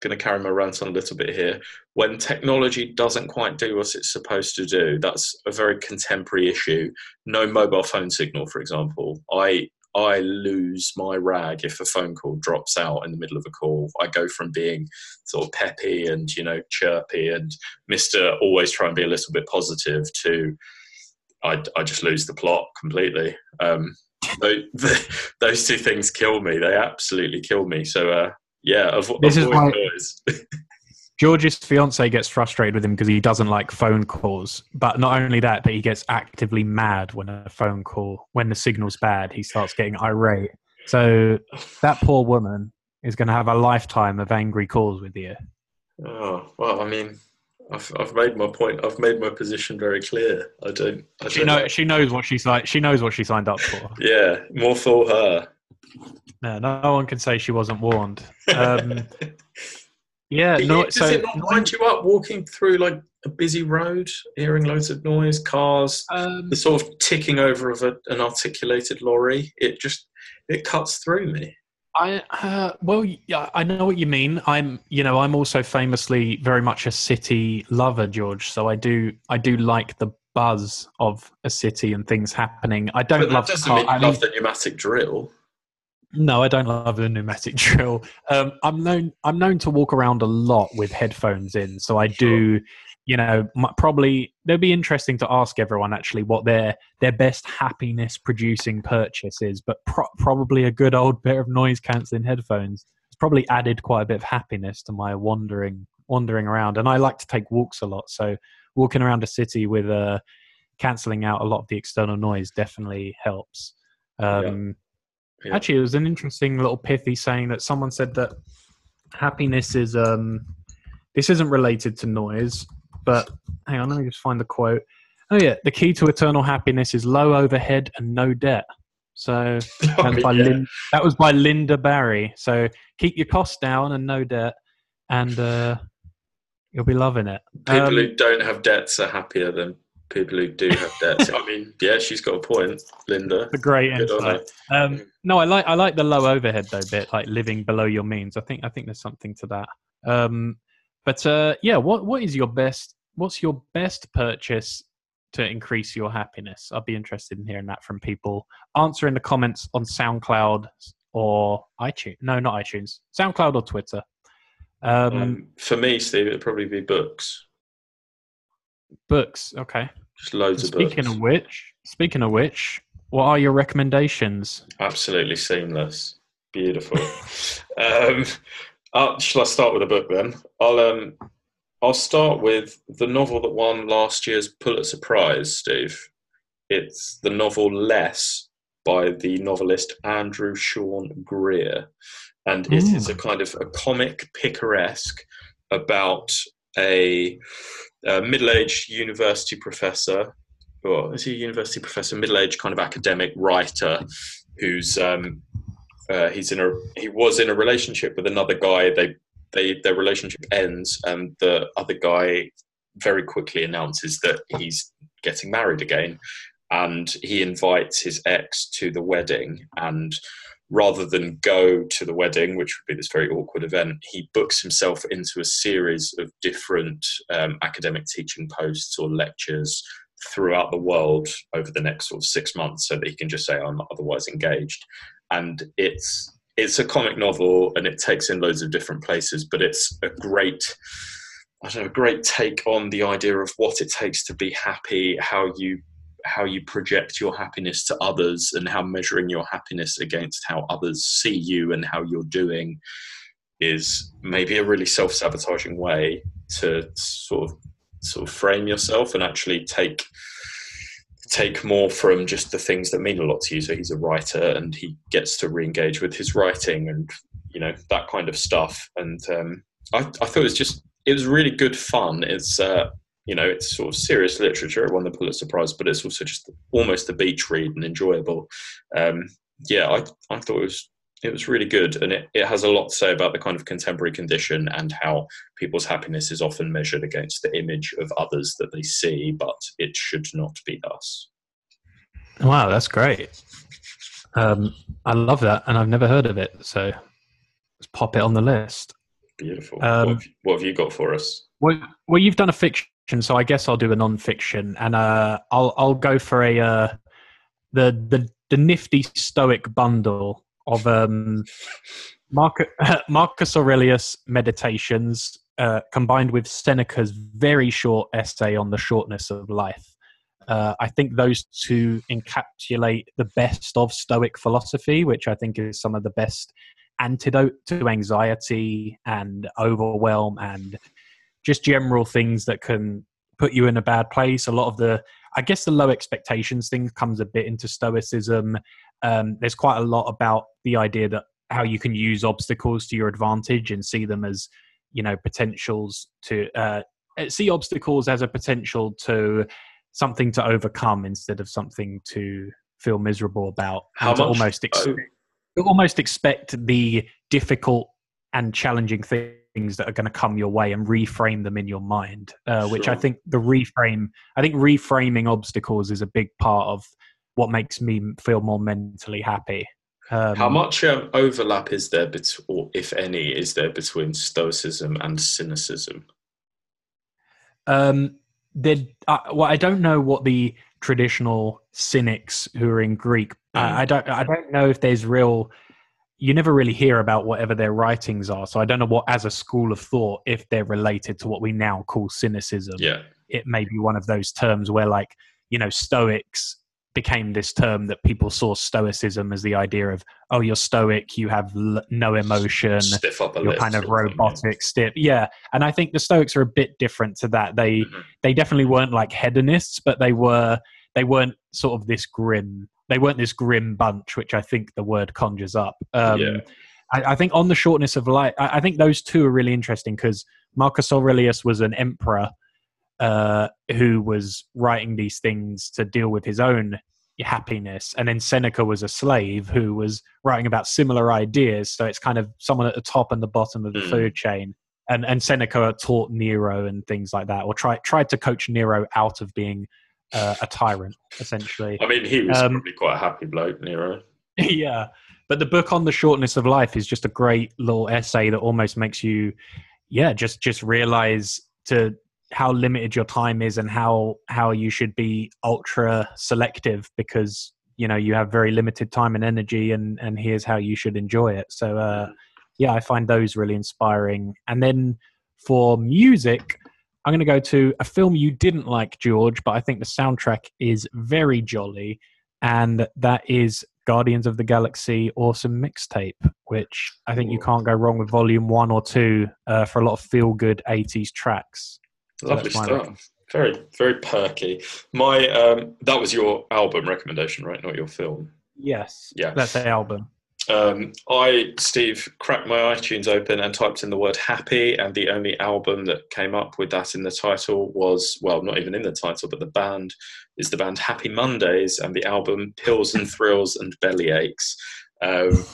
going to carry my rant on a little bit here, when technology doesn't quite do what it's supposed to do. That's a very contemporary issue. No mobile phone signal, for example. I I lose my rag if a phone call drops out in the middle of a call. I go from being sort of peppy and, you know, chirpy and Mister always try and be a little bit positive to I, I just lose the plot completely. Um, those, those two things kill me. They absolutely kill me. So, uh, yeah, avo- this is why George's fiance gets frustrated with him because he doesn't like phone calls. But not only that, but he gets actively mad when a phone call, when the signal's bad, he starts getting irate. So that poor woman is going to have a lifetime of angry calls with you. Oh well, I mean, I've, I've made my point. I've made my position very clear. I don't. I don't she know, know. She knows what she signed. She knows what she signed up for. Yeah, more for her. No, no one can say she wasn't warned. Um, yeah, no, does so, it not wind you up walking through like a busy road, hearing loads of noise, cars, um, the sort of ticking over of a, an articulated lorry? It just it cuts through me. I uh, well, yeah, I know what you mean. I'm, you know, I'm also famously very much a city lover, George. So I do, I do like the buzz of a city and things happening. I don't but that love. Doesn't car- mean you I love mean, the pneumatic drill. No, I don't love the pneumatic drill. Um, I'm known. I'm known to walk around a lot with headphones in, so I do. You know, my, probably it'd be interesting to ask everyone actually what their their best happiness producing purchase is. But pro- probably a good old pair of noise cancelling headphones. It's probably added quite a bit of happiness to my wandering wandering around. And I like to take walks a lot, so walking around a city with a uh, cancelling out a lot of the external noise definitely helps. Um, yeah. Yeah. Actually, it was an interesting little pithy saying that someone said that happiness is, um, this isn't related to noise, but hang on, let me just find the quote. Oh yeah, the key to eternal happiness is low overhead and no debt. So oh, that's by yeah. Lin- that was by Linda Barry. So keep your costs down and no debt, and uh, you'll be loving it. People um, who don't have debts are happier than people who do have debts. I mean, yeah, she's got a point, Linda. It's a great insight. Um, no, I like I like the low overhead though bit, like living below your means. I think I think there's something to that. Um, but uh, yeah, what what is your best? What's your best purchase to increase your happiness? I'd be interested in hearing that from people. Answer in the comments on SoundCloud or iTunes. No, not iTunes. SoundCloud or Twitter. Um, um, for me, Steve, it'd probably be books. Books, okay. Just loads and of speaking books. Speaking of which, speaking of which, what are your recommendations? Absolutely seamless, beautiful. um, uh, shall I start with a book then? I'll um, I'll start with the novel that won last year's Pulitzer Prize, Steve. It's the novel Less by the novelist Andrew Sean Greer, and it Ooh. is a kind of a comic picaresque about a. A middle-aged university professor, or is he a university professor? Middle-aged kind of academic writer, who's um, uh, he's in a he was in a relationship with another guy. They they their relationship ends, and the other guy very quickly announces that he's getting married again, and he invites his ex to the wedding. And rather than go to the wedding, which would be this very awkward event, he books himself into a series of different um, academic teaching posts or lectures throughout the world over the next sort of six months so that he can just say, I'm not otherwise engaged. And it's it's a comic novel and it takes in loads of different places, but it's a great... I don't know, a great take on the idea of what it takes to be happy, how you how you project your happiness to others and how measuring your happiness against how others see you and how you're doing is maybe a really self-sabotaging way to sort of sort of frame yourself and actually take take more from just the things that mean a lot to you. So he's a writer and he gets to re-engage with his writing and, you know, that kind of stuff. And um, I, I thought it was just, it was really good fun. It's, uh, You know, it's sort of serious literature. It won the Pulitzer Prize, but it's also just almost a beach read and enjoyable. Um, yeah, I, I thought it was it was really good, and it, it has a lot to say about the kind of contemporary condition and how people's happiness is often measured against the image of others that they see, but it should not be us. Wow, that's great. Um, I love that, and I've never heard of it, so let's pop it on the list. Beautiful. Um, what, have, what have you got for us? Well, well, you've done a fiction. So I guess I'll do a non-fiction, and uh, I'll I'll go for a uh, the the the nifty Stoic bundle of um, Marcus, Marcus Aurelius Meditations uh, combined with Seneca's very short essay on the shortness of life. Uh, I think those two encapsulate the best of Stoic philosophy, which I think is some of the best antidote to anxiety and overwhelm and just general things that can put you in a bad place. A lot of the, I guess the low expectations thing comes a bit into Stoicism. Um, there's quite a lot about the idea that how you can use obstacles to your advantage and see them as, you know, potentials to, uh, see obstacles as a potential to something to overcome instead of something to feel miserable about. How much? Almost, ex- oh. almost expect the difficult and challenging things. things that are going to come your way and reframe them in your mind, uh, which sure. I think the reframe, I think reframing obstacles is a big part of what makes me feel more mentally happy. Um, How much um, overlap is there, bet- or if any, is there between Stoicism and cynicism? Um, uh, well, I don't know what the traditional cynics who are in Greek, mm. uh, I don't, I don't know if there's real... You never really hear about whatever their writings are. So I don't know what, as a school of thought, if they're related to what we now call cynicism. Yeah. It may be one of those terms where, like, you know, Stoics became this term that people saw Stoicism as the idea of, oh, you're Stoic, you have l- no emotion, stiff upper lip, you're kind of robotic, stiff. Yeah. And I think the Stoics are a bit different to that. They mm-hmm. they definitely weren't like hedonists, but they were they weren't sort of this grim. They weren't this grim bunch, which I think the word conjures up. Um, yeah. I, I think on the shortness of life, I, I think those two are really interesting because Marcus Aurelius was an emperor uh, who was writing these things to deal with his own happiness. And then Seneca was a slave who was writing about similar ideas. So it's kind of someone at the top and the bottom of the mm. food chain. And, and Seneca taught Nero and things like that, or tried tried to coach Nero out of being uh, a tyrant, essentially. I mean, he was um, probably quite a happy bloke, Nero. Yeah. But the book on the shortness of life is just a great little essay that almost makes you, yeah, just just realize to how limited your time is and how how you should be ultra selective, because you know you have very limited time and energy, and and here's how you should enjoy it. So uh yeah, I find those really inspiring. And then for music, I'm going to go to a film you didn't like, George, but I think the soundtrack is very jolly, and that is Guardians of the Galaxy Awesome Mixtape, which I think you can't go wrong with volume one or two uh, for a lot of feel-good eighties tracks. So lovely stuff. Very, very perky. My um, that was your album recommendation, right? Not your film. Yes. Yeah. That's the album. Um, I, Steve, cracked my iTunes open and typed in the word happy, and the only album that came up with that in the title was, well, not even in the title, but the band is the band Happy Mondays, and the album Pills and Thrills and Belly Aches. Um,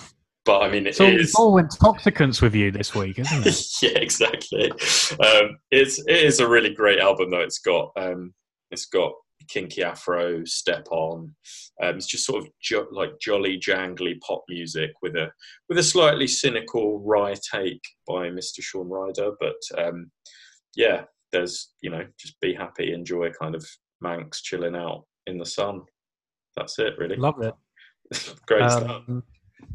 but I mean, it so is... It's all intoxicants with you this week, isn't it? Yeah, exactly. Um, it's, it is a really great album, though. It's got, um, it's got Kinky Afro, Step On. Um, it's just sort of jo- like jolly, jangly pop music with a with a slightly cynical, wry take by Mister Sean Ryder. But um, yeah, there's, you know, just be happy, enjoy, kind of Manx chilling out in the sun. That's it, really. Love it. Great um,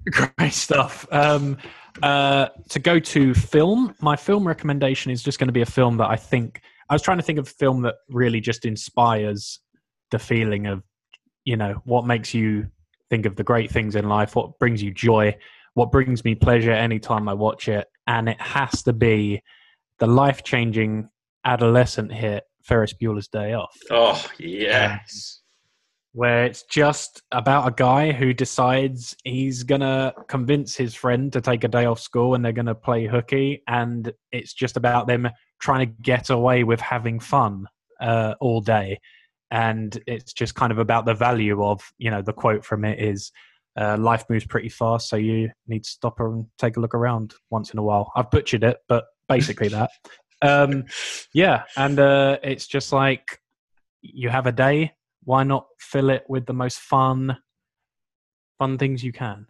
stuff. Great stuff. Um, uh, to go to film, my film recommendation is just going to be a film that I think... I was trying to think of a film that really just inspires the feeling of, you know, what makes you think of the great things in life, what brings you joy, what brings me pleasure anytime I watch it. And it has to be the life-changing adolescent hit, Ferris Bueller's Day Off. Oh, yes. Where it's just about a guy who decides he's going to convince his friend to take a day off school and they're going to play hooky. And it's just about them trying to get away with having fun uh, all day. And it's just kind of about the value of, you know, the quote from it is, uh, life moves pretty fast, so you need to stop and take a look around once in a while. I've butchered it, but basically that. Um, yeah, and uh, it's just like, you have a day, why not fill it with the most fun, fun things you can?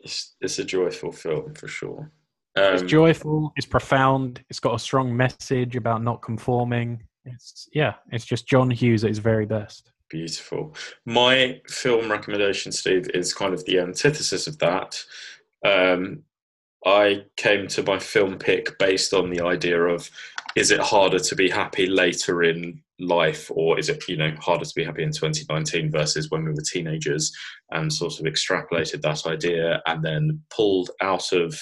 It's, it's a joyful film, for sure. Um, it's joyful, it's profound, it's got a strong message about not conforming. It's, yeah, it's just John Hughes at his very best. Beautiful. My film recommendation, Steve, is kind of the antithesis of that. Um, I came to my film pick based on the idea of, is it harder to be happy later in life, or is it, you know, harder to be happy in twenty nineteen versus when we were teenagers, and sort of extrapolated that idea, and then pulled out of...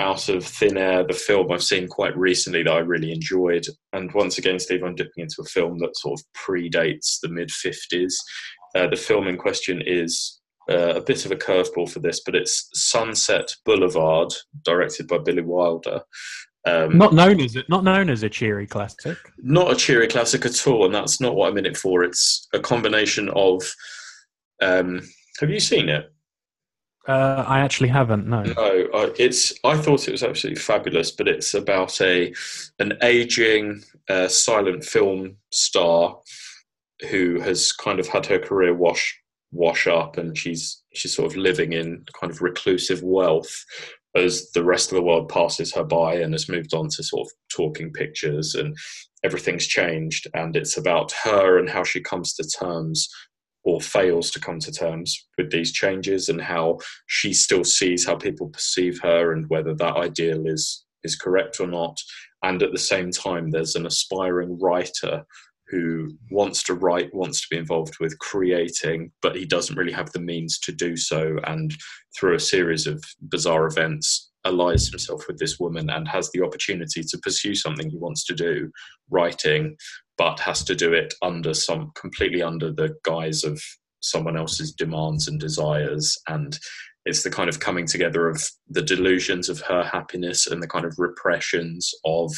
out of thin air the film I've seen quite recently that I really enjoyed. And once again, Steve, I'm dipping into a film that sort of predates the mid-fifties. Uh, the film in question is uh, a bit of a curveball for this, but it's Sunset Boulevard, directed by Billy Wilder. Um, not known as not known as a cheery classic. Not a cheery classic at all, and that's not what I'm in it for. It's a combination of... Um, have you seen it? Uh, I actually haven't. No, no. Uh, it's. I thought it was absolutely fabulous, but it's about a an aging uh, silent film star who has kind of had her career wash wash up, and she's she's sort of living in kind of reclusive wealth as the rest of the world passes her by, and has moved on to sort of talking pictures, and everything's changed. And it's about her and how she comes to terms, or fails to come to terms with these changes, and how she still sees how people perceive her and whether that ideal is is correct or not. And at the same time, there's an aspiring writer who wants to write, wants to be involved with creating, but he doesn't really have the means to do so. And through a series of bizarre events, allies himself with this woman and has the opportunity to pursue something he wants to do, writing, but has to do it under some completely under the guise of someone else's demands and desires. And it's the kind of coming together of the delusions of her happiness and the kind of repressions of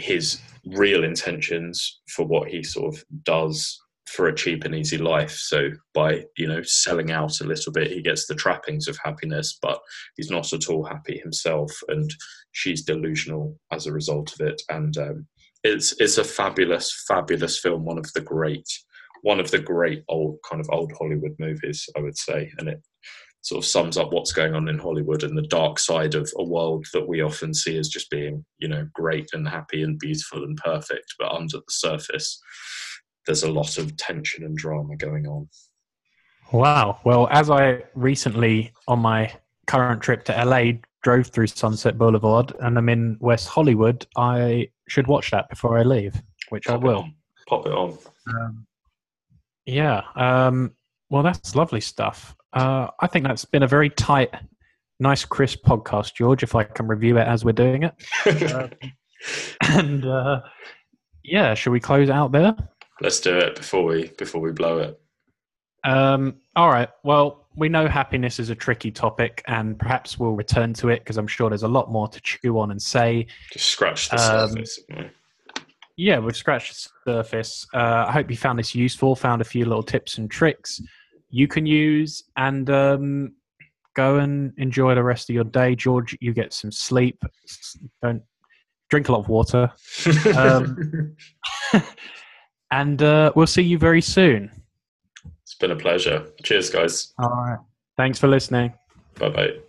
his real intentions for what he sort of does for a cheap and easy life. So by, you know, selling out a little bit, he gets the trappings of happiness, but he's not at all happy himself, and she's delusional as a result of it. And um, it's it's a fabulous, fabulous film. One of the great, one of the great old kind of old Hollywood movies, I would say, and it sort of sums up what's going on in Hollywood and the dark side of a world that we often see as just being, you know, great and happy and beautiful and perfect, but under the surface, there's a lot of tension and drama going on. Wow. Well, as I recently, on my current trip to L A, drove through Sunset Boulevard and I'm in West Hollywood, I should watch that before I leave, which Pop I will. It Pop it on. Um, yeah. Um, well, that's lovely stuff. Uh, I think that's been a very tight, nice, crisp podcast, George, if I can review it as we're doing it. uh, and uh, yeah, should we close out there? Let's do it before we before we blow it. Um, all right. Well, we know happiness is a tricky topic and perhaps we'll return to it because I'm sure there's a lot more to chew on and say. Just scratch the um, surface. Yeah, we've scratched the surface. Uh, I hope you found this useful, found a few little tips and tricks you can use, and um, go and enjoy the rest of your day. George, you get some sleep. Don't drink a lot of water. Um, and uh, we'll see you very soon. It's been a pleasure. Cheers, guys. All right. Thanks for listening. Bye-bye.